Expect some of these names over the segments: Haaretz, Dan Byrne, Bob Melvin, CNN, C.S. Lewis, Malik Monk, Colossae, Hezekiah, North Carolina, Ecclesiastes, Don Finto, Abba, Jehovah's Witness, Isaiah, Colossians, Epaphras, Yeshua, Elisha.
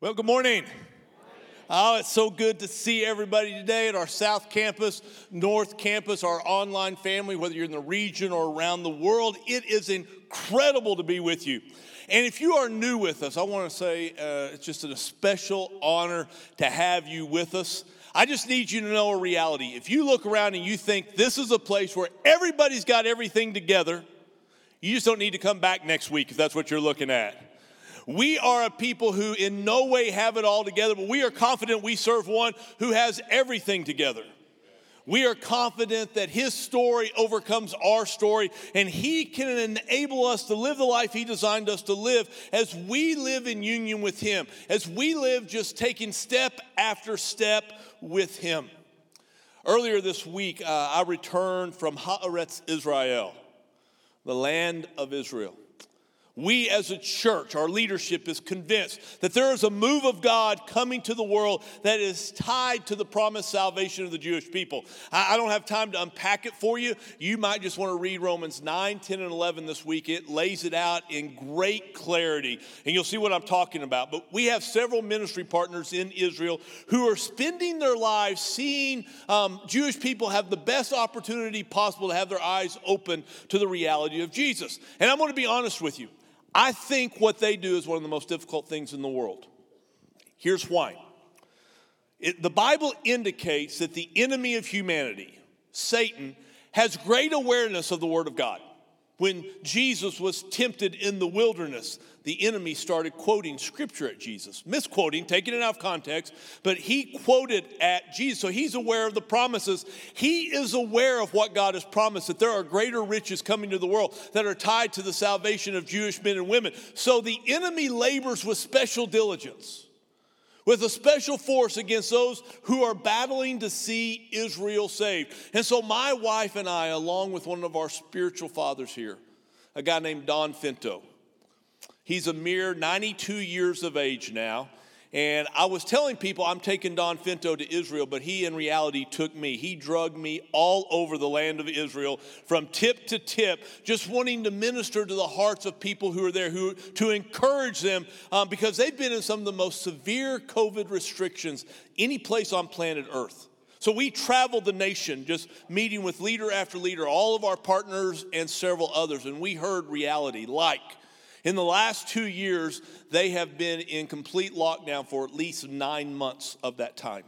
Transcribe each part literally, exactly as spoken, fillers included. Well, good morning. Oh, it's so good to see everybody today at our South Campus, North Campus, our online family, whether you're in the region or around the world. It is incredible to be with you. And if you are new with us, I want to say uh, it's just a special honor to have you with us. I just need you to know a reality. If you look around and you think this is a place where everybody's got everything together, you just don't need to come back next week if that's what you're looking at. We are a people who in no way have it all together, but we are confident we serve one who has everything together. We are confident that his story overcomes our story, and he can enable us to live the life he designed us to live as we live in union with him, as we live just taking step after step with him. Earlier this week, uh, I returned from Haaretz, Israel, the land of Israel. We as a church, our leadership is convinced that there is a move of God coming to the world that is tied to the promised salvation of the Jewish people. I don't have time to unpack it for you. You might just want to read Romans nine, ten, and eleven this week. It lays it out in great clarity, and you'll see what I'm talking about. But we have several ministry partners in Israel who are spending their lives seeing um, Jewish people have the best opportunity possible to have their eyes open to the reality of Jesus. And I'm going to be honest with you. I think what they do is one of the most difficult things in the world. Here's why. It, the Bible indicates that the enemy of humanity, Satan, has great awareness of the Word of God. When Jesus was tempted in the wilderness, the enemy started quoting Scripture at Jesus, misquoting, taking it out of context, but he quoted at Jesus. So he's aware of the promises. He is aware of what God has promised, that there are greater riches coming to the world that are tied to the salvation of Jewish men and women. So the enemy labors with special diligence, with a special force against those who are battling to see Israel saved. And so my wife and I, along with one of our spiritual fathers here, a guy named Don Finto, he's a mere ninety-two years of age now. And I was telling people I'm taking Don Finto to Israel, but he in reality took me. He drugged me all over the land of Israel from tip to tip, just wanting to minister to the hearts of people who are there, who to encourage them um, because they've been in some of the most severe COVID restrictions any place on planet Earth. So we traveled the nation, just meeting with leader after leader, all of our partners and several others, and we heard reality like, in the last two years, they have been in complete lockdown for at least nine months of that time.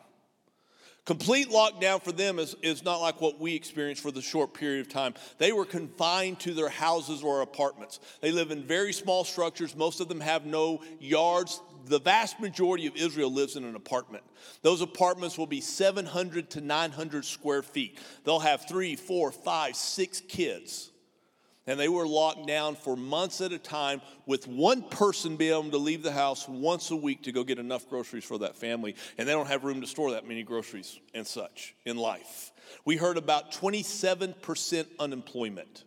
Complete lockdown for them is, is not like what we experienced for the short period of time. They were confined to their houses or apartments. They live in very small structures. Most of them have no yards. The vast majority of Israel lives in an apartment. Those apartments will be seven hundred to nine hundred square feet. They'll have three, four, five, six kids. And they were locked down for months at a time with one person being able to leave the house once a week to go get enough groceries for that family. And they don't have room to store that many groceries and such in life. We heard about twenty-seven percent unemployment.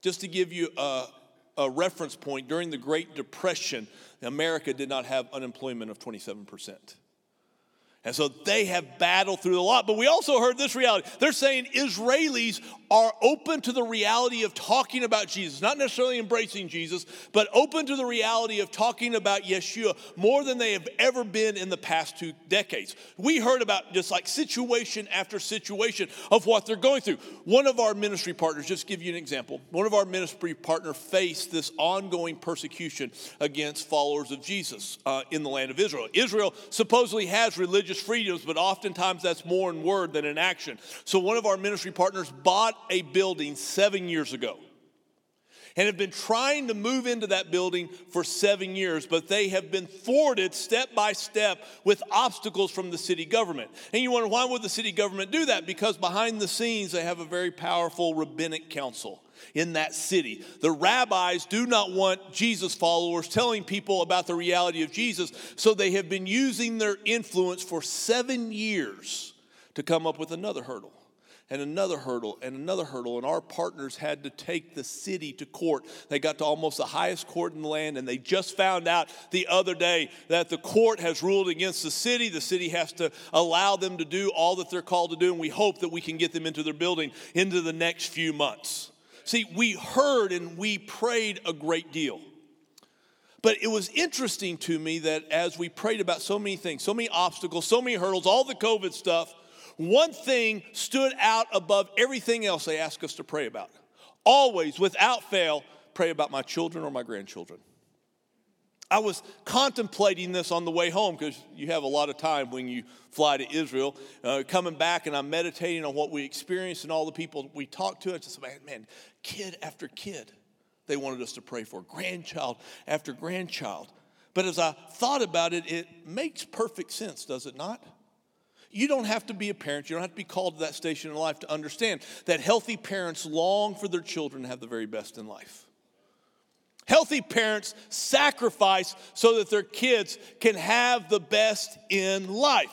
Just to give you a, a reference point, during the Great Depression, America did not have unemployment of twenty-seven percent. And so they have battled through a lot. But we also heard this reality. They're saying Israelis are open to the reality of talking about Jesus, not necessarily embracing Jesus, but open to the reality of talking about Yeshua more than they have ever been in the past two decades. We heard about just like situation after situation of what they're going through. One of our ministry partners, just to give you an example, one of our ministry partners faced this ongoing persecution against followers of Jesus uh, in the land of Israel. Israel supposedly has religious freedoms, but oftentimes that's more in word than in action. So one of our ministry partners bought a building seven years ago and have been trying to move into that building for seven years, but they have been thwarted step by step with obstacles from the city government. And you wonder, why would the city government do that? Because behind the scenes, they have a very powerful rabbinic council in that city. The rabbis do not want Jesus followers telling people about the reality of Jesus, so they have been using their influence for seven years to come up with another hurdle. And another hurdle, and another hurdle, and our partners had to take the city to court. They got to almost the highest court in the land, and they just found out the other day that the court has ruled against the city. The city has to allow them to do all that they're called to do, and we hope that we can get them into their building into the next few months. See, we heard and we prayed a great deal. But it was interesting to me that as we prayed about so many things, so many obstacles, so many hurdles, all the COVID stuff, one thing stood out above everything else they asked us to pray about. Always, without fail, pray about my children or my grandchildren. I was contemplating this on the way home because you have a lot of time when you fly to Israel. Uh, coming back and I'm meditating on what we experienced and all the people we talked to. I just man, man, kid after kid they wanted us to pray for, grandchild after grandchild. But as I thought about it, it makes perfect sense, does it not? You don't have to be a parent. You don't have to be called to that station in life to understand that healthy parents long for their children to have the very best in life. Healthy parents sacrifice so that their kids can have the best in life.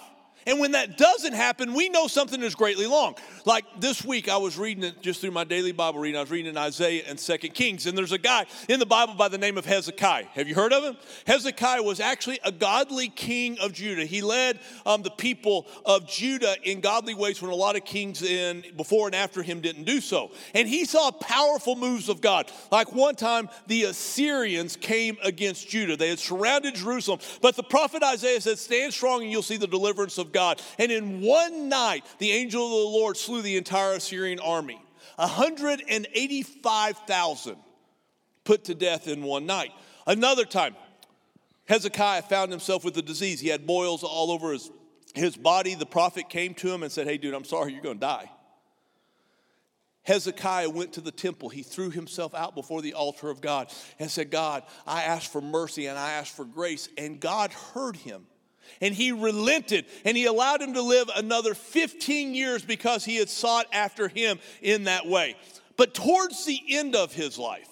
And when that doesn't happen, we know something is greatly wrong. Like this week, I was reading it just through my daily Bible reading. I was reading in Isaiah and Second Kings. And there's a guy in the Bible by the name of Hezekiah. Have you heard of him? Hezekiah was actually a godly king of Judah. He led um, the people of Judah in godly ways when a lot of kings in before and after him didn't do so. And he saw powerful moves of God. Like one time, the Assyrians came against Judah. They had surrounded Jerusalem. But the prophet Isaiah said, stand strong and you'll see the deliverance of God. God. And in one night, the angel of the Lord slew the entire Assyrian army. one hundred eighty-five thousand put to death in one night. Another time, Hezekiah found himself with a disease. He had boils all over his, his body. The prophet came to him and said, hey, dude, I'm sorry, you're going to die. Hezekiah went to the temple. He threw himself out before the altar of God and said, God, I asked for mercy and I asked for grace. And God heard him. And he relented, and he allowed him to live another fifteen years because he had sought after him in that way. But towards the end of his life,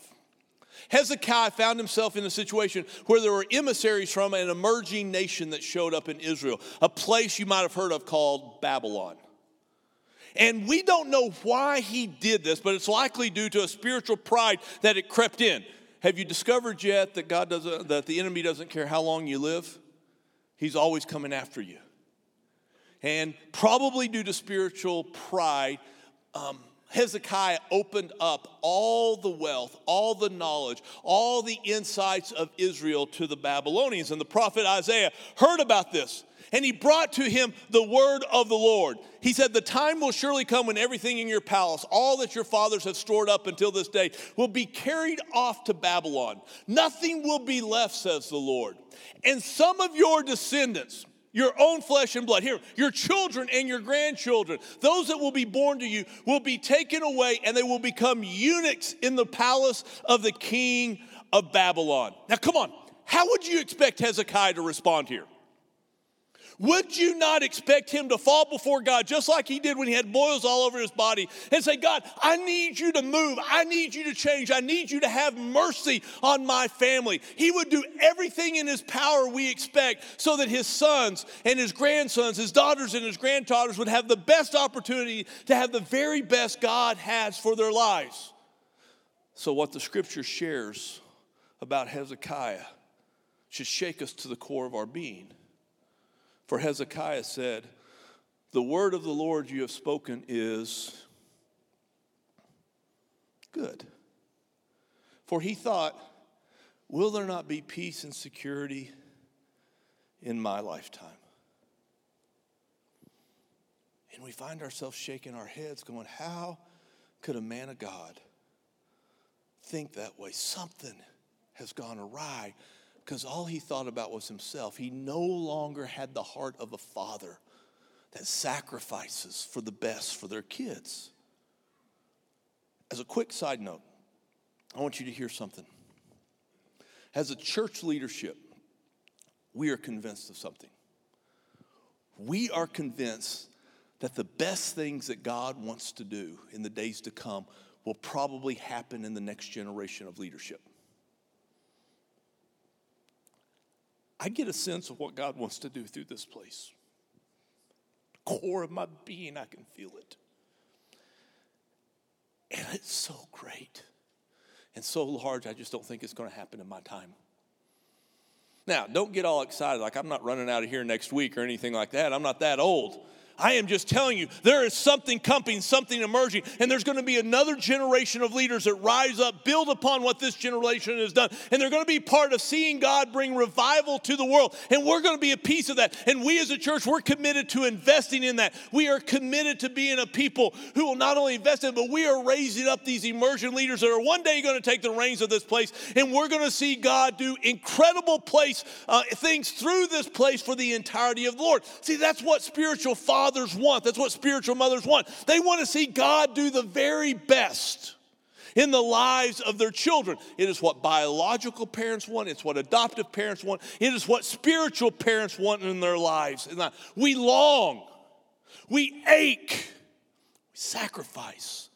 Hezekiah found himself in a situation where there were emissaries from an emerging nation that showed up in Israel, a place you might have heard of called Babylon. And we don't know why he did this, but it's likely due to a spiritual pride that it crept in. Have you discovered yet that God doesn't, that the enemy doesn't care how long you live? He's always coming after you. And probably due to spiritual pride, um, Hezekiah opened up all the wealth, all the knowledge, all the insights of Israel to the Babylonians. And the prophet Isaiah heard about this, and he brought to him the word of the Lord. He said, the time will surely come when everything in your palace, all that your fathers have stored up until this day, will be carried off to Babylon. Nothing will be left, says the Lord. And some of your descendants, your own flesh and blood, here, your children and your grandchildren, those that will be born to you, will be taken away and they will become eunuchs in the palace of the king of Babylon. Now, come on, how would you expect Hezekiah to respond here? Would you not expect him to fall before God just like he did when he had boils all over his body and say, God, I need you to move. I need you to change. I need you to have mercy on my family. He would do everything in his power we expect so that his sons and his grandsons, his daughters and his granddaughters would have the best opportunity to have the very best God has for their lives. So what the scripture shares about Hezekiah should shake us to the core of our being. For Hezekiah said, the word of the Lord you have spoken is good. For he thought, will there not be peace and security in my lifetime? And we find ourselves shaking our heads going, how could a man of God think that way? Something has gone awry. Because all he thought about was himself. He no longer had the heart of a father that sacrifices for the best for their kids. As a quick side note, I want you to hear something. As a church leadership, we are convinced of something. We are convinced that the best things that God wants to do in the days to come will probably happen in the next generation of leadership. I get a sense of what God wants to do through this place. Core of my being, I can feel it. And it's so great and so large, I just don't think it's going to happen in my time. Now, don't get all excited like I'm not running out of here next week or anything like that. I'm not that old. I am just telling you, there is something coming, something emerging, and there's going to be another generation of leaders that rise up, build upon what this generation has done, and they're going to be part of seeing God bring revival to the world, and we're going to be a piece of that, and we as a church, we're committed to investing in that. We are committed to being a people who will not only invest in it, but we are raising up these emerging leaders that are one day going to take the reins of this place, and we're going to see God do incredible place uh, things through this place for the entirety of the Lord. See, that's what spiritual fathers want. That's what spiritual mothers want. They want to see God do the very best in the lives of their children. It is what biological parents want. It's what adoptive parents want. It is what spiritual parents want in their lives. And we long, we ache, we sacrifice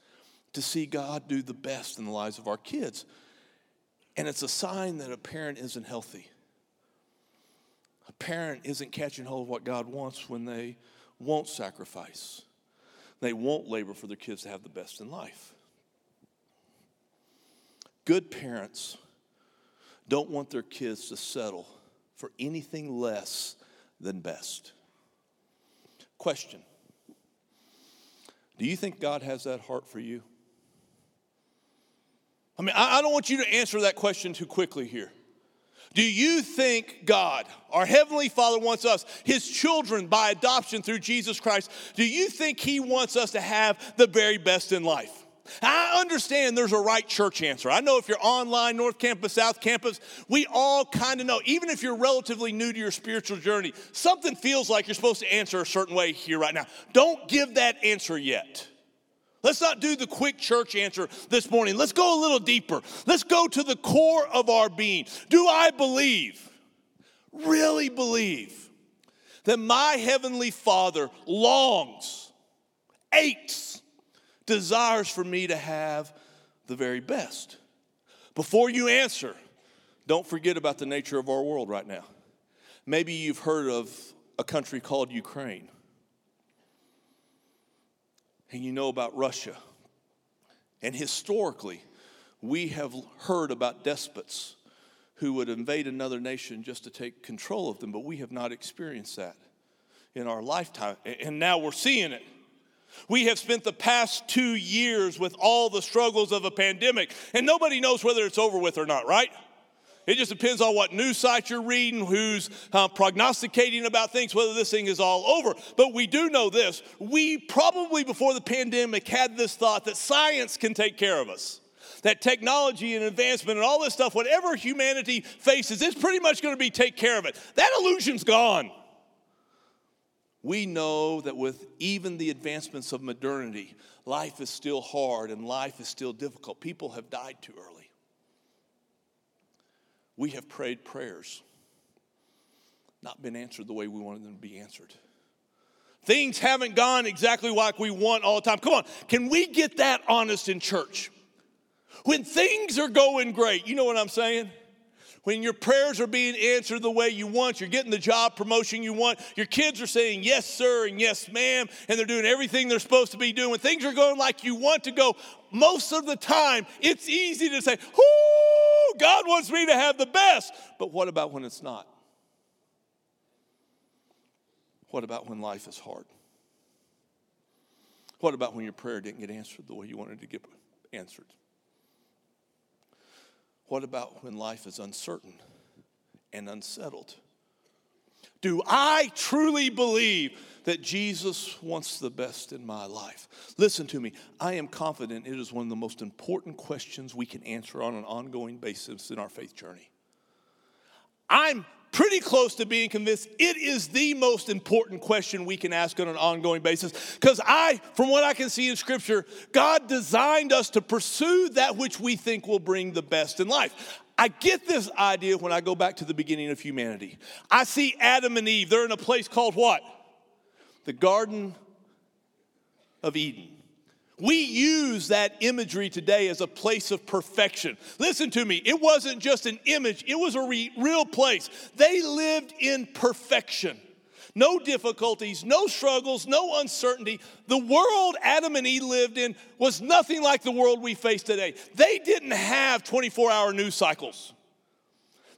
to see God do the best in the lives of our kids. And it's a sign that a parent isn't healthy. A parent isn't catching hold of what God wants when they won't sacrifice. They won't labor for their kids to have the best in life. Good parents don't want their kids to settle for anything less than best. Question: do you think God has that heart for you? I mean, I don't want you to answer that question too quickly here. Do you think God, our Heavenly Father, wants us, His children by adoption through Jesus Christ, do you think He wants us to have the very best in life? I understand there's a right church answer. I know if you're online, North Campus, South Campus, we all kind of know, even if you're relatively new to your spiritual journey, something feels like you're supposed to answer a certain way here right now. Don't give that answer yet. Let's not do the quick church answer this morning. Let's go a little deeper. Let's go to the core of our being. Do I believe, really believe, that my Heavenly Father longs, aches, desires for me to have the very best? Before you answer, don't forget about the nature of our world right now. Maybe you've heard of a country called Ukraine. And you know about Russia. And historically, we have heard about despots who would invade another nation just to take control of them, but we have not experienced that in our lifetime. And now we're seeing it. We have spent the past two years with all the struggles of a pandemic, and nobody knows whether it's over with or not, right? It just depends on what news site you're reading, who's uh, prognosticating about things, whether this thing is all over. But we do know this. We probably before the pandemic had this thought that science can take care of us, that technology and advancement and all this stuff, whatever humanity faces, it's pretty much going to be take care of it. That illusion's gone. We know that with even the advancements of modernity, life is still hard and life is still difficult. People have died too early. We have prayed prayers, not been answered the way we wanted them to be answered. Things haven't gone exactly like we want all the time. Come on, can we get that honest in church? When things are going great, you know what I'm saying? When your prayers are being answered the way you want, you're getting the job promotion you want, your kids are saying yes, sir, and yes, ma'am, and they're doing everything they're supposed to be doing. When things are going like you want to go, most of the time, it's easy to say, whoo! God wants me to have the best. But what about when it's not? What about when life is hard? What about when your prayer didn't get answered the way you wanted to get answered? What about when life is uncertain and unsettled? Do I truly believe that Jesus wants the best in my life? Listen to me. I am confident it is one of the most important questions we can answer on an ongoing basis in our faith journey. I'm pretty close to being convinced it is the most important question we can ask on an ongoing basis, because I, from what I can see in Scripture, God designed us to pursue that which we think will bring the best in life. I get this idea when I go back to the beginning of humanity. I see Adam and Eve. They're in a place called what? The Garden of Eden. We use that imagery today as a place of perfection. Listen to me. It wasn't just an image. It was a re- real place. They lived in perfection. No difficulties, no struggles, no uncertainty. The world Adam and Eve lived in was nothing like the world we face today. They didn't have twenty-four hour news cycles.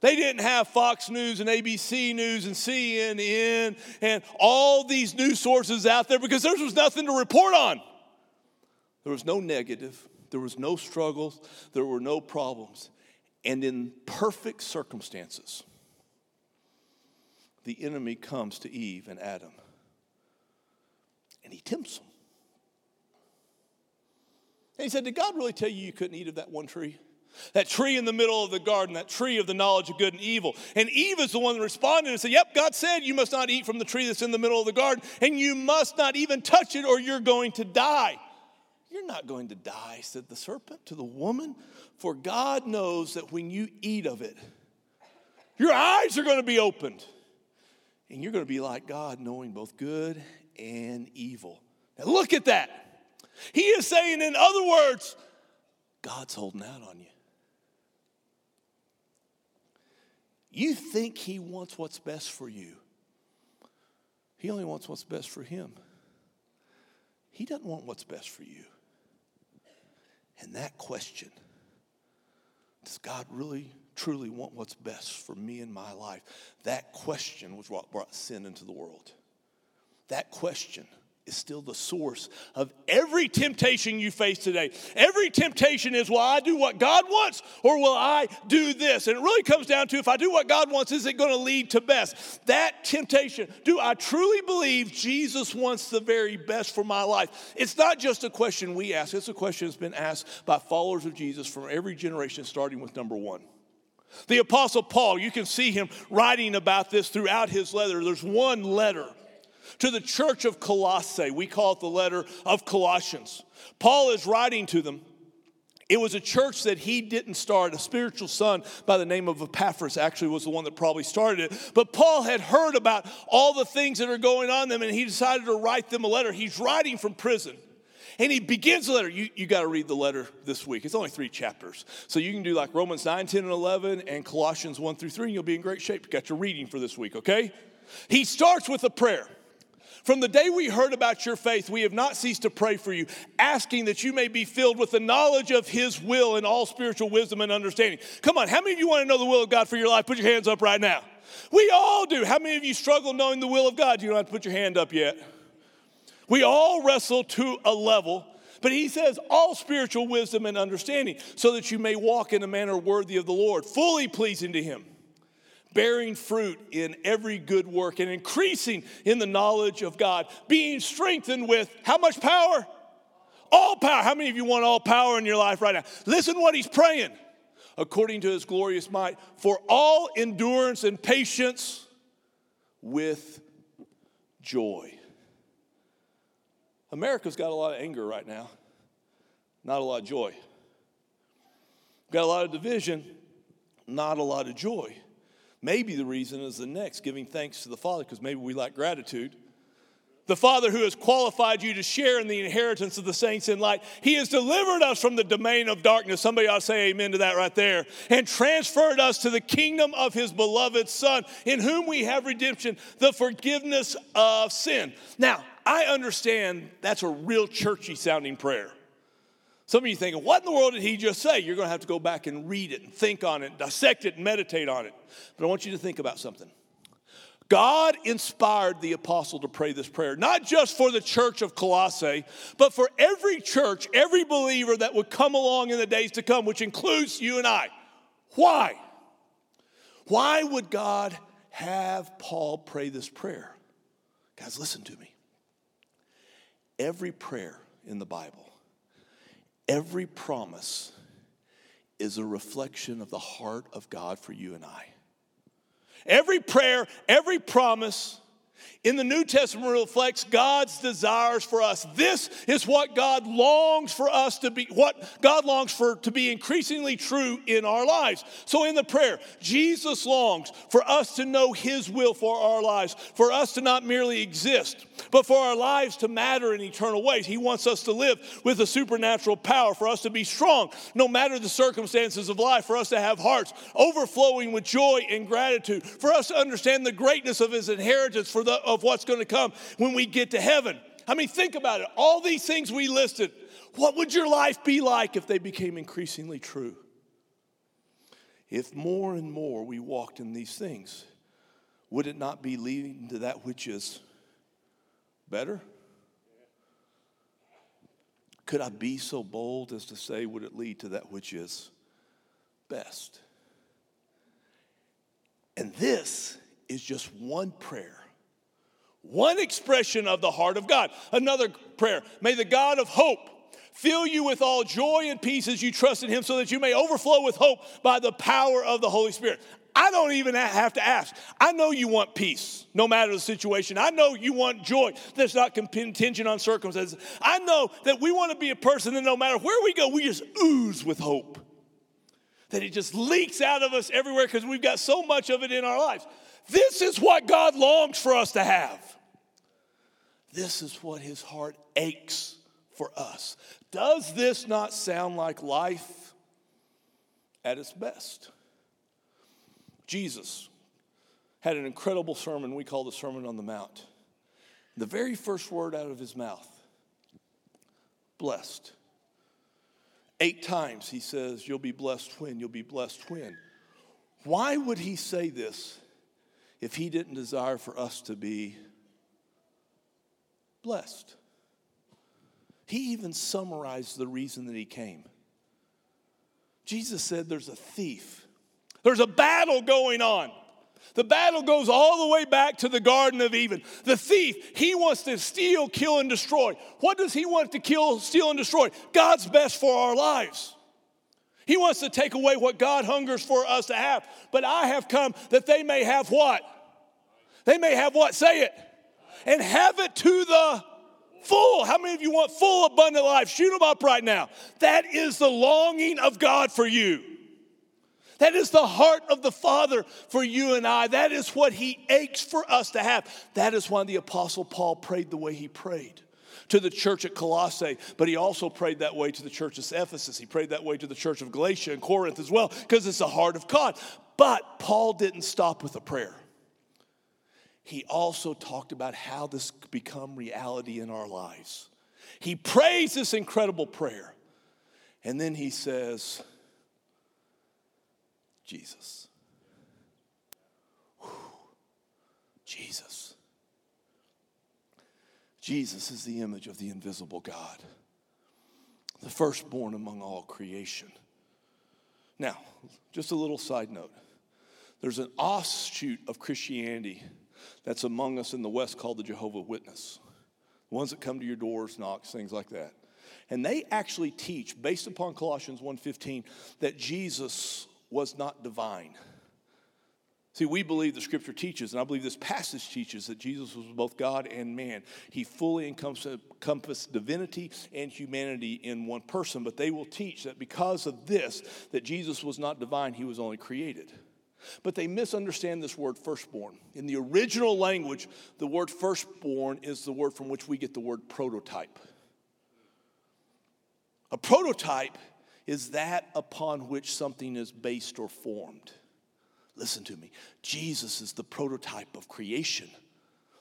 They didn't have Fox News and A B C News and C N N and all these news sources out there because there was nothing to report on. There was no negative. There was no struggles. There were no problems. And in perfect circumstances, the enemy comes to Eve and Adam, and he tempts them. And he said, did God really tell you you couldn't eat of that one tree? That tree in the middle of the garden, that tree of the knowledge of good and evil. And Eve is the one that responded and said, yep, God said you must not eat from the tree that's in the middle of the garden, and you must not even touch it or you're going to die. You're not going to die, said the serpent to the woman, for God knows that when you eat of it, your eyes are going to be opened, and you're going to be like God, knowing both good and evil. Now look at that. He is saying, in other words, God's holding out on you. You think he wants what's best for you. He only wants what's best for him. He doesn't want what's best for you. And that question, does God really, truly want what's best for me in my life? That question was what brought sin into the world. That question is still the source of every temptation you face today. Every temptation is, will I do what God wants or will I do this? And it really comes down to, if I do what God wants, is it going to lead to best? That temptation, do I truly believe Jesus wants the very best for my life? It's not just a question we ask. It's a question that's been asked by followers of Jesus from every generation, starting with number one. The Apostle Paul, you can see him writing about this throughout his letter. There's one letter to the church of Colossae. We call it the letter of Colossians. Paul is writing to them. It was a church that he didn't start. A spiritual son by the name of Epaphras actually was the one that probably started it. But Paul had heard about all the things that are going on in them, and he decided to write them a letter. He's writing from prison. And he begins the letter. You, you got to read the letter this week. It's only three chapters. So you can do like Romans nine, ten, and eleven, and Colossians one through three, and you'll be in great shape. You got your reading for this week, okay? He starts with a prayer. From the day we heard about your faith, we have not ceased to pray for you, asking that you may be filled with the knowledge of his will and all spiritual wisdom and understanding. Come on, how many of you want to know the will of God for your life? Put your hands up right now. We all do. How many of you struggle knowing the will of God? You don't have to put your hand up yet. We all wrestle to a level, but he says all spiritual wisdom and understanding, so that you may walk in a manner worthy of the Lord, fully pleasing to him, bearing fruit in every good work and increasing in the knowledge of God, being strengthened with how much power? All power. How many of you want all power in your life right now? Listen to what he's praying. According to his glorious might, for all endurance and patience with joy. America's got a lot of anger right now, not a lot of joy. Got a lot of division, not a lot of joy. Maybe the reason is the next, giving thanks to the Father, because maybe we lack gratitude. The Father who has qualified you to share in the inheritance of the saints in light. He has delivered us from the domain of darkness. Somebody ought to say amen to that right there. And transferred us to the kingdom of his beloved Son, in whom we have redemption, the forgiveness of sin. Now, I understand that's a real churchy sounding prayer. Some of you thinking, what in the world did he just say? You're going to have to go back and read it and think on it, dissect it and meditate on it. But I want you to think about something. God inspired the apostle to pray this prayer, not just for the church of Colossae, but for every church, every believer that would come along in the days to come, which includes you and I. Why? Why would God have Paul pray this prayer? Guys, listen to me. Every prayer in the Bible, every promise is a reflection of the heart of God for you and I. Every prayer, every promise in the New Testament reflects God's desires for us. This is what God longs for us to be, what God longs for to be increasingly true in our lives. So in the prayer, Jesus longs for us to know his will for our lives, for us to not merely exist, but for our lives to matter in eternal ways. He wants us to live with a supernatural power, for us to be strong, no matter the circumstances of life, for us to have hearts overflowing with joy and gratitude, for us to understand the greatness of his inheritance, for the of what's going to come when we get to heaven. I mean, think about it. All these things we listed, what would your life be like if they became increasingly true? If more and more we walked in these things, would it not be leading to that which is better? Could I be so bold as to say, would it lead to that which is best? And this is just one prayer, one expression of the heart of God. Another prayer, may the God of hope fill you with all joy and peace as you trust in him, so that you may overflow with hope by the power of the Holy Spirit. I don't even have to ask. I know you want peace, no matter the situation. I know you want joy that's not contingent on circumstances. I know that we want to be a person that no matter where we go, we just ooze with hope. That it just leaks out of us everywhere because we've got so much of it in our lives. This is what God longs for us to have. This is what his heart aches for us. Does this not sound like life at its best? Jesus had an incredible sermon we call the Sermon on the Mount. The very first word out of his mouth, blessed. Eight times he says, you'll be blessed when, you'll be blessed when. Why would he say this if he didn't desire for us to be blessed? He even summarized the reason that he came. Jesus said there's a thief. There's a battle going on. The battle goes all the way back to the Garden of Eden. The thief, he wants to steal, kill, and destroy. What does he want to kill, steal, and destroy? God's best for our lives. He wants to take away what God hungers for us to have. But I have come that they may have what? They may have what? Say it. And have it to the full. How many of you want full, abundant life? Shoot them up right now. That is the longing of God for you. That is the heart of the Father for you and I. That is what he aches for us to have. That is why the Apostle Paul prayed the way he prayed to the church at Colossae, but he also prayed that way to the church at Ephesus. He prayed that way to the church of Galatia and Corinth as well, because it's the heart of God. But Paul didn't stop with a prayer. He also talked about how this could become reality in our lives. He prays this incredible prayer, and then he says, Jesus. Whew. Jesus. Jesus is the image of the invisible God, the firstborn among all creation. Now, just a little side note. There's an offshoot of Christianity that's among us in the West called the Jehovah's Witness. The ones that come to your doors, knocks, things like that. And they actually teach, based upon Colossians one fifteen, that Jesus was not divine. See, we believe the scripture teaches, and I believe this passage teaches, that Jesus was both God and man. He fully encompassed divinity and humanity in one person, but they will teach that because of this, that Jesus was not divine, he was only created. But they misunderstand this word firstborn. In the original language, the word firstborn is the word from which we get the word prototype. A prototype is that upon which something is based or formed. Listen to me. Jesus is the prototype of creation,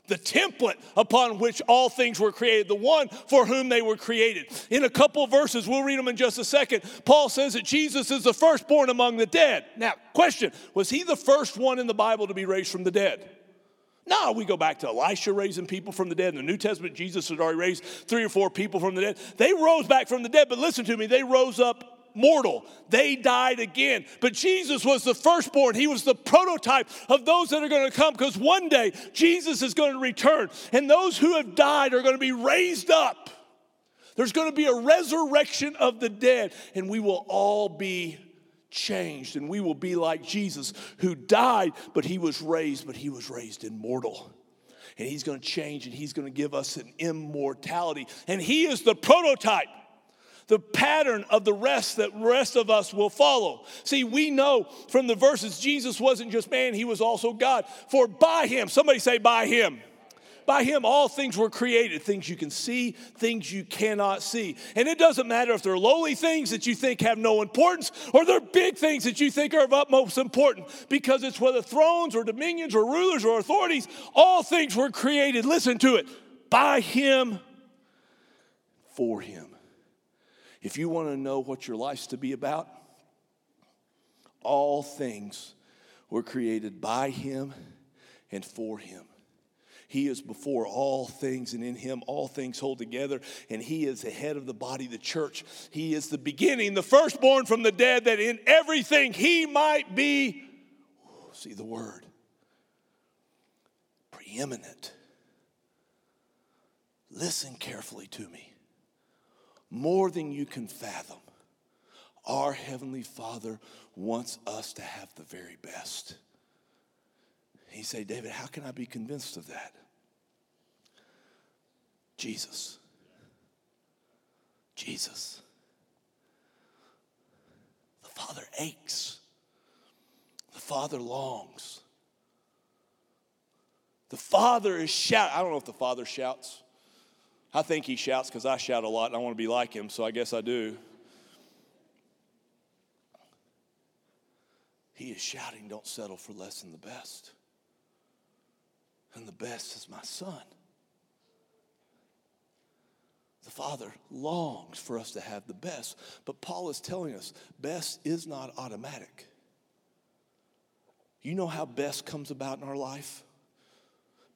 the template upon which all things were created, the one for whom they were created. In a couple verses, we'll read them in just a second, Paul says that Jesus is the firstborn among the dead. Now, question, was he the first one in the Bible to be raised from the dead? No, we go back to Elisha raising people from the dead. In the New Testament, Jesus had already raised three or four people from the dead. They rose back from the dead, but listen to me, they rose up mortal. They died again. But Jesus was the firstborn. He was the prototype of those that are going to come, because one day Jesus is going to return, and those who have died are going to be raised up. There's going to be a resurrection of the dead, and we will all be changed, and we will be like Jesus, who died, but he was raised, but he was raised immortal. And he's going to change, and he's going to give us an immortality. And he is the prototype, the pattern of the rest that rest of us will follow. See, we know from the verses Jesus wasn't just man, he was also God. For by him, somebody say by him. By him all things were created, things you can see, things you cannot see. And it doesn't matter if they're lowly things that you think have no importance, or they're big things that you think are of utmost importance, because it's whether thrones or dominions or rulers or authorities, all things were created, listen to it, by him, for him. If you want to know what your life's to be about, all things were created by him and for him. He is before all things, and in him all things hold together, and he is the head of the body, the church. He is the beginning, the firstborn from the dead, that in everything he might be, see the word, preeminent. Listen carefully to me. More than you can fathom, our Heavenly Father wants us to have the very best. He said, David, how can I be convinced of that? Jesus. Jesus. The Father aches. The Father longs. The Father is shouting. I don't know if the Father shouts. I think he shouts because I shout a lot and I want to be like him, so I guess I do. He is shouting, don't settle for less than the best. And the best is my son. The Father longs for us to have the best. But Paul is telling us best is not automatic. You know how best comes about in our life?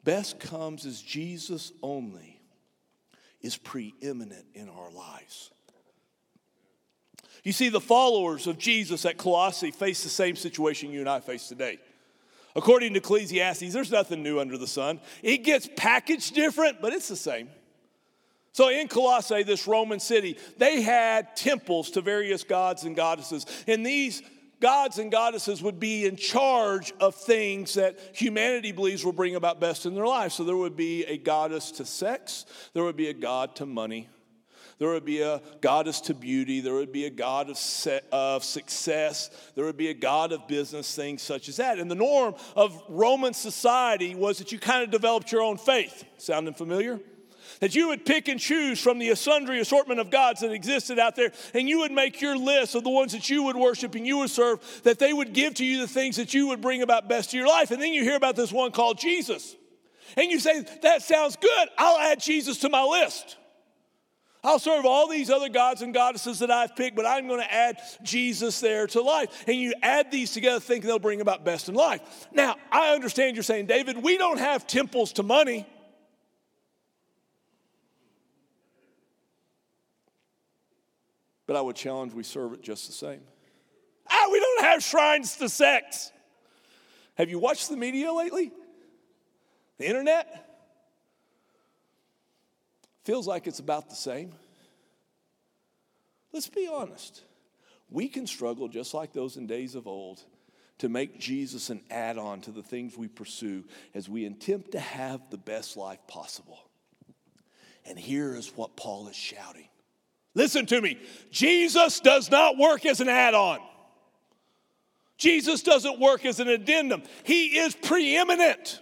Best comes as Jesus only is preeminent in our lives. You see, the followers of Jesus at Colossae face the same situation you and I face today. According to Ecclesiastes, there's nothing new under the sun. It gets packaged different, but it's the same. So in Colossae, this Roman city, they had temples to various gods and goddesses. And these gods and goddesses would be in charge of things that humanity believes will bring about best in their life. So there would be a goddess to sex. There would be a god to money. There would be a goddess to beauty. There would be a god of se- of success. There would be a god of business, things such as that. And the norm of Roman society was that you kind of developed your own faith. Sounding familiar? That you would pick and choose from the sundry assortment of gods that existed out there, and you would make your list of the ones that you would worship and you would serve, that they would give to you the things that you would bring about best to your life. And then you hear about this one called Jesus. And you say, that sounds good. I'll add Jesus to my list. I'll serve all these other gods and goddesses that I've picked, but I'm going to add Jesus there to life. And you add these together thinking they'll bring about best in life. Now, I understand you're saying, David, we don't have temples to money. But I would challenge we serve it just the same. Ah, we don't have shrines to sex. Have you watched the media lately? The internet? Feels like it's about the same. Let's be honest. We can struggle just like those in days of old to make Jesus an add-on to the things we pursue as we attempt to have the best life possible. And here is what Paul is shouting. Listen to me. Jesus does not work as an add-on. Jesus doesn't work as an addendum. He is preeminent.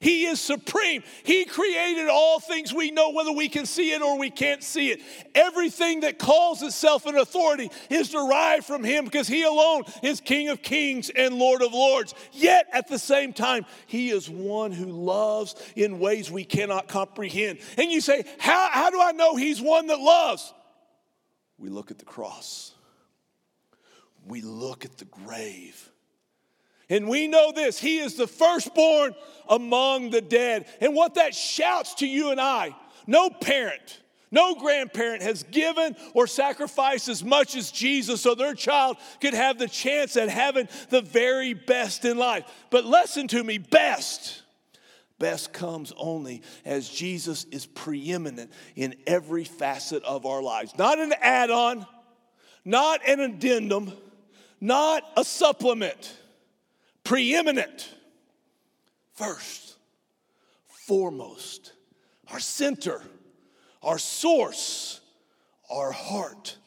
He is supreme. He created all things we know, whether we can see it or we can't see it. Everything that calls itself an authority is derived from him because he alone is King of Kings and Lord of Lords. Yet, at the same time, he is one who loves in ways we cannot comprehend. And you say, how, how do I know he's one that loves? We look at the cross. We look at the grave. And we know this, he is the firstborn among the dead. And what that shouts to you and I, no parent, no grandparent has given or sacrificed as much as Jesus so their child could have the chance at having the very best in life. But listen to me, best, best comes only as Jesus is preeminent in every facet of our lives. Not an add-on, not an addendum, not a supplement. Preeminent, first, foremost, our center, our source, our heart,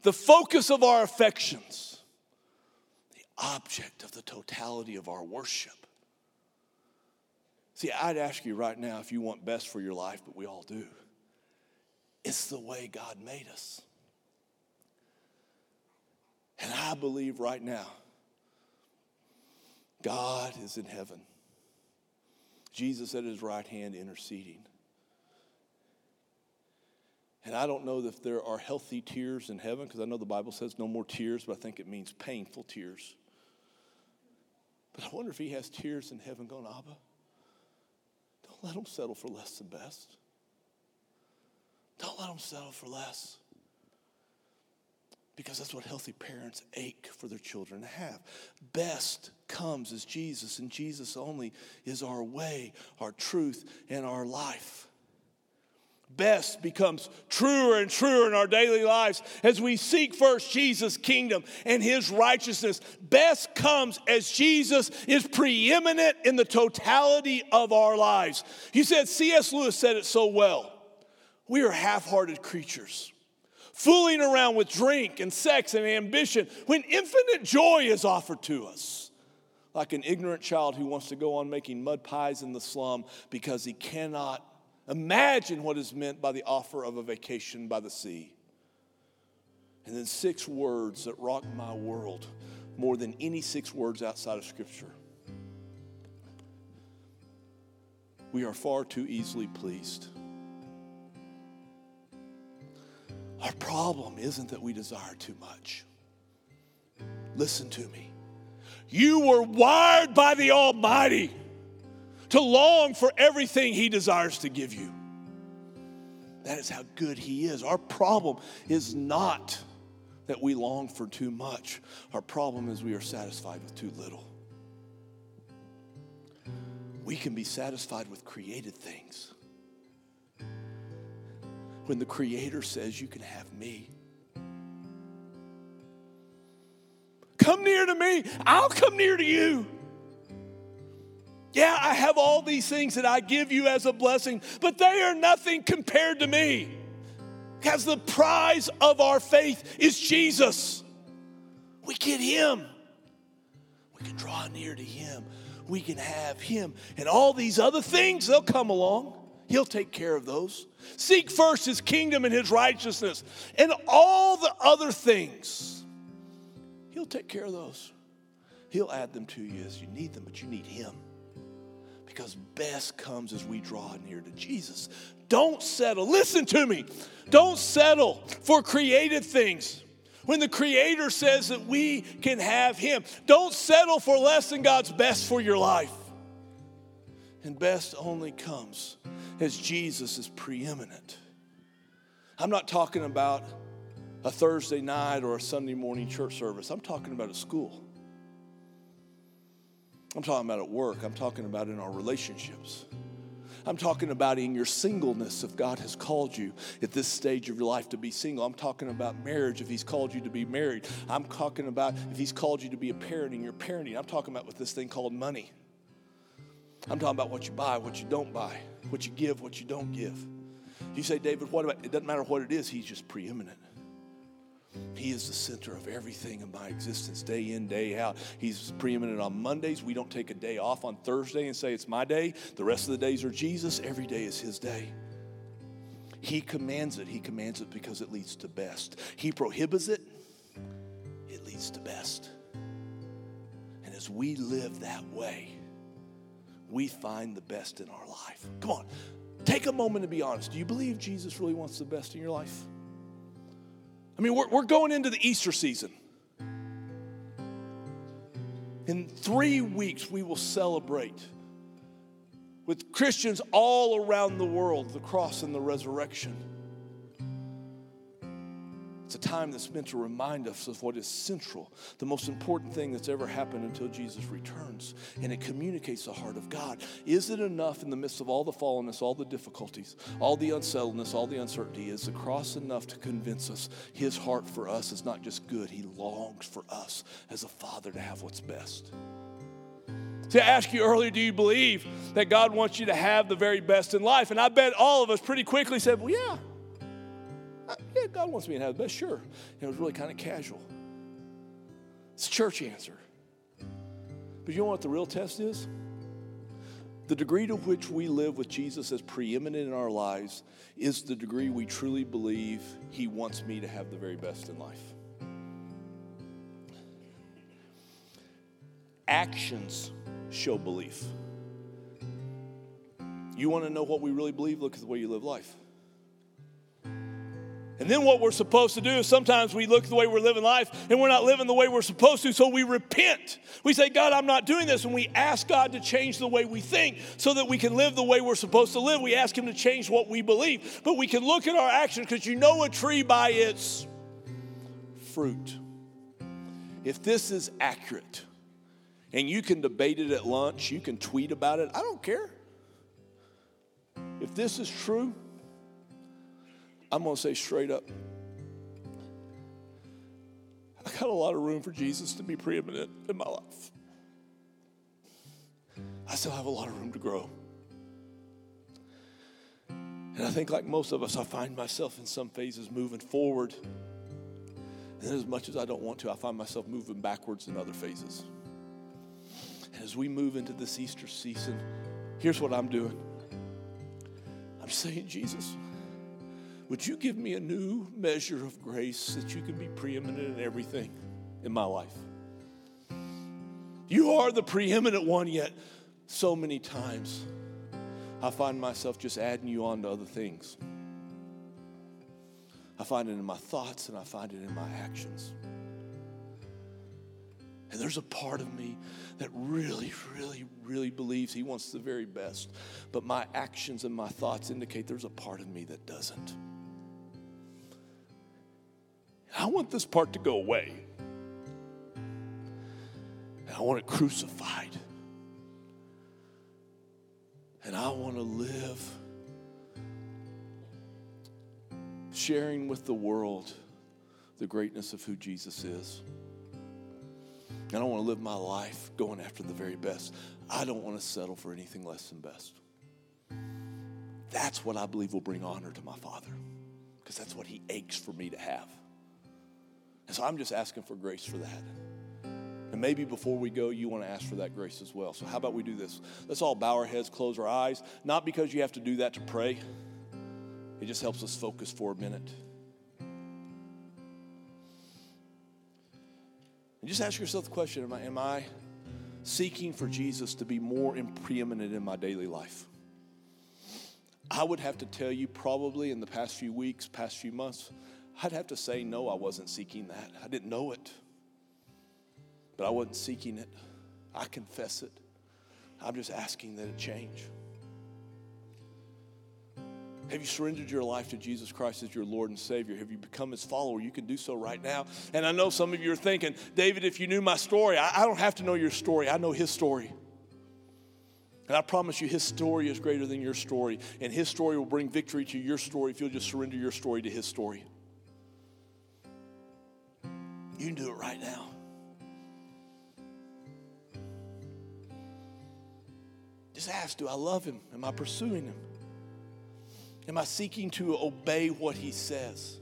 the focus of our affections, the object of the totality of our worship. See, I'd ask you right now if you want best for your life, but we all do. It's the way God made us. And I believe right now, God is in heaven. Jesus at his right hand interceding. And I don't know if there are healthy tears in heaven, because I know the Bible says no more tears, but I think it means painful tears. But I wonder if he has tears in heaven going, Abba, don't let them settle for less than best. Don't let them settle for less. Because that's what healthy parents ache for their children to have. Best comes as Jesus, and Jesus only is our way, our truth, and our life. Best becomes truer and truer in our daily lives as we seek first Jesus' kingdom and his righteousness. Best comes as Jesus is preeminent in the totality of our lives. He said, C S Lewis said it so well. We are half-hearted creatures, fooling around with drink and sex and ambition when infinite joy is offered to us. Like an ignorant child who wants to go on making mud pies in the slum because he cannot imagine what is meant by the offer of a vacation by the sea. And then six words that rock my world more than any six words outside of Scripture. We are far too easily pleased. Our problem isn't that we desire too much. Listen to me. You were wired by the Almighty to long for everything he desires to give you. That is how good he is. Our problem is not that we long for too much. Our problem is we are satisfied with too little. We can be satisfied with created things. When the Creator says, you can have me. Come near to me. I'll come near to you. Yeah, I have all these things that I give you as a blessing, but they are nothing compared to me. Because the prize of our faith is Jesus. We get him. We can draw near to him. We can have him. And all these other things, they'll come along. He'll take care of those. Seek first his kingdom and his righteousness, and all the other things. He'll take care of those. He'll add them to you as you need them, but you need him. Because best comes as we draw near to Jesus. Don't settle. Listen to me. Don't settle for created things. When the Creator says that we can have him, don't settle for less than God's best for your life. And best only comes as Jesus is preeminent. I'm not talking about a Thursday night or a Sunday morning church service. I'm talking about at school. I'm talking about at work. I'm talking about in our relationships. I'm talking about in your singleness if God has called you at this stage of your life to be single. I'm talking about marriage if he's called you to be married. I'm talking about if he's called you to be a parent in your parenting. I'm talking about with this thing called money. I'm talking about what you buy, what you don't buy, what you give, what you don't give. You say, David, what about, it doesn't matter what it is, he's just preeminent. He is the center of everything in my existence, day in, day out. He's preeminent on Mondays. We don't take a day off on Thursday and say it's my day. The rest of the days are Jesus. Every day is his day. He commands it. He commands it because it leads to best. He prohibits it. It leads to best. And as we live that way, we find the best in our life. Come on, take a moment to be honest. Do you believe Jesus really wants the best in your life? I mean, we're, we're going into the Easter season. In three weeks, we will celebrate with Christians all around the world the cross and the resurrection. It's a time that's meant to remind us of what is central, the most important thing that's ever happened until Jesus returns. And it communicates the heart of God. Is it enough in the midst of all the fallenness, all the difficulties, all the unsettledness, all the uncertainty? Is the cross enough to convince us his heart for us is not just good? He longs for us as a father to have what's best. See, I asked you earlier, do you believe that God wants you to have the very best in life? And I bet all of us pretty quickly said, well, yeah. Yeah, God wants me to have the best, sure. And it was really kind of casual. It's a church answer. But you know what the real test is? The degree to which we live with Jesus as preeminent in our lives is the degree we truly believe he wants me to have the very best in life. Actions show belief. You want to know what we really believe? Look at the way you live life. And then what we're supposed to do is sometimes we look at the way we're living life and we're not living the way we're supposed to, so we repent. We say, God, I'm not doing this. And we ask God to change the way we think so that we can live the way we're supposed to live. We ask him to change what we believe. But we can look at our actions, because you know a tree by its fruit. If this is accurate, and you can debate it at lunch, you can tweet about it, I don't care. If this is true, I'm going to say straight up, I got a lot of room for Jesus to be preeminent in my life. I still have a lot of room to grow. And I think, like most of us, I find myself in some phases moving forward. And as much as I don't want to, I find myself moving backwards in other phases. And as we move into this Easter season, here's what I'm doing. I'm saying, Jesus, would you give me a new measure of grace that you can be preeminent in everything in my life? You are the preeminent one, yet so many times I find myself just adding you on to other things. I find it in my thoughts and I find it in my actions. And there's a part of me that really, really, really believes he wants the very best. But my actions and my thoughts indicate there's a part of me that doesn't. I want this part to go away. And I want it crucified. And I want to live sharing with the world the greatness of who Jesus is. I don't want to live my life going after the very best. I don't want to settle for anything less than best. That's what I believe will bring honor to my Father, because that's what he aches for me to have. And so I'm just asking for grace for that. And maybe before we go, you want to ask for that grace as well. So how about we do this? Let's all bow our heads, close our eyes. Not because you have to do that to pray. It just helps us focus for a minute. And just ask yourself the question, am I, am I seeking for Jesus to be more preeminent in my daily life? I would have to tell you probably in the past few weeks, past few months, I'd have to say no, I wasn't seeking that. I didn't know it, but I wasn't seeking it. I confess it. I'm just asking that it change. Have you surrendered your life to Jesus Christ as your Lord and Savior? Have you become his follower? You can do so right now. And I know some of you are thinking, David, if you knew my story, I, I don't have to know your story. I know his story. And I promise you, his story is greater than your story. And his story will bring victory to your story if you'll just surrender your story to his story. You can do it right now. Just ask, do I love him? Am I pursuing him? Am I seeking to obey what he says?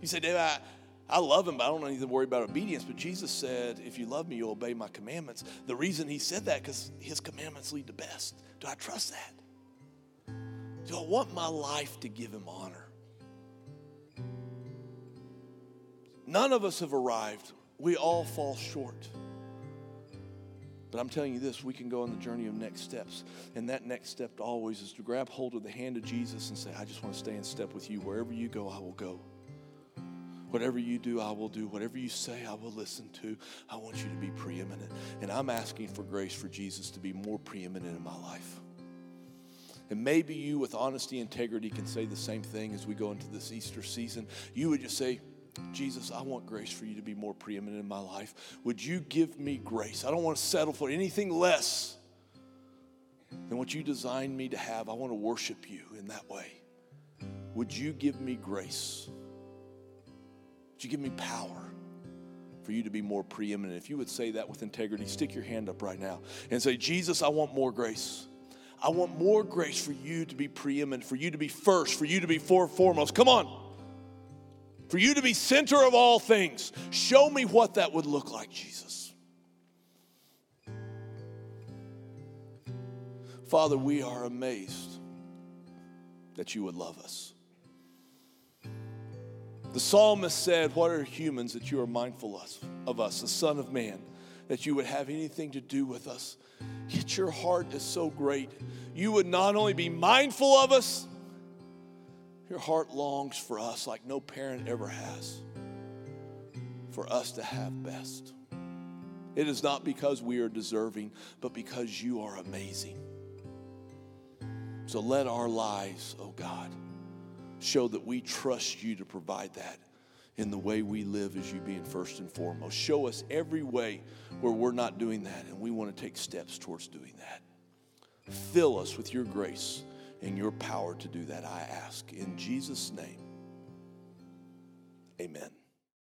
You say, David, I, I love him, but I don't need to worry about obedience. But Jesus said, if you love me, you'll obey my commandments. The reason he said that, because his commandments lead to best. Do I trust that? Do I want my life to give him honor? None of us have arrived. We all fall short. But I'm telling you this, we can go on the journey of next steps. And that next step always is to grab hold of the hand of Jesus and say, I just want to stay in step with you. Wherever you go, I will go. Whatever you do, I will do. Whatever you say, I will listen to. I want you to be preeminent. And I'm asking for grace for Jesus to be more preeminent in my life. And maybe you, with honesty and integrity, can say the same thing as we go into this Easter season. You would just say, Jesus, I want grace for you to be more preeminent in my life. Would you give me grace? I don't want to settle for anything less than what you designed me to have. I want to worship you in that way. Would you give me grace? Would you give me power for you to be more preeminent? If you would say that with integrity, stick your hand up right now and say, Jesus, I want more grace. I want more grace for you to be preeminent, for you to be first, for you to be foremost. Come on. For you to be center of all things. Show me what that would look like, Jesus. Father, we are amazed that you would love us. The psalmist said, what are humans that you are mindful of us, the Son of Man, that you would have anything to do with us? Yet your heart is so great. You would not only be mindful of us, Your heart longs for us like no parent ever has, for us to have best. It is not because we are deserving, but because you are amazing. So let our lives, oh God, show that we trust you to provide that in the way we live as you being first and foremost. Show us every way where we're not doing that, and we want to take steps towards doing that. Fill us with your grace and your power to do that, I ask. In Jesus' name, amen.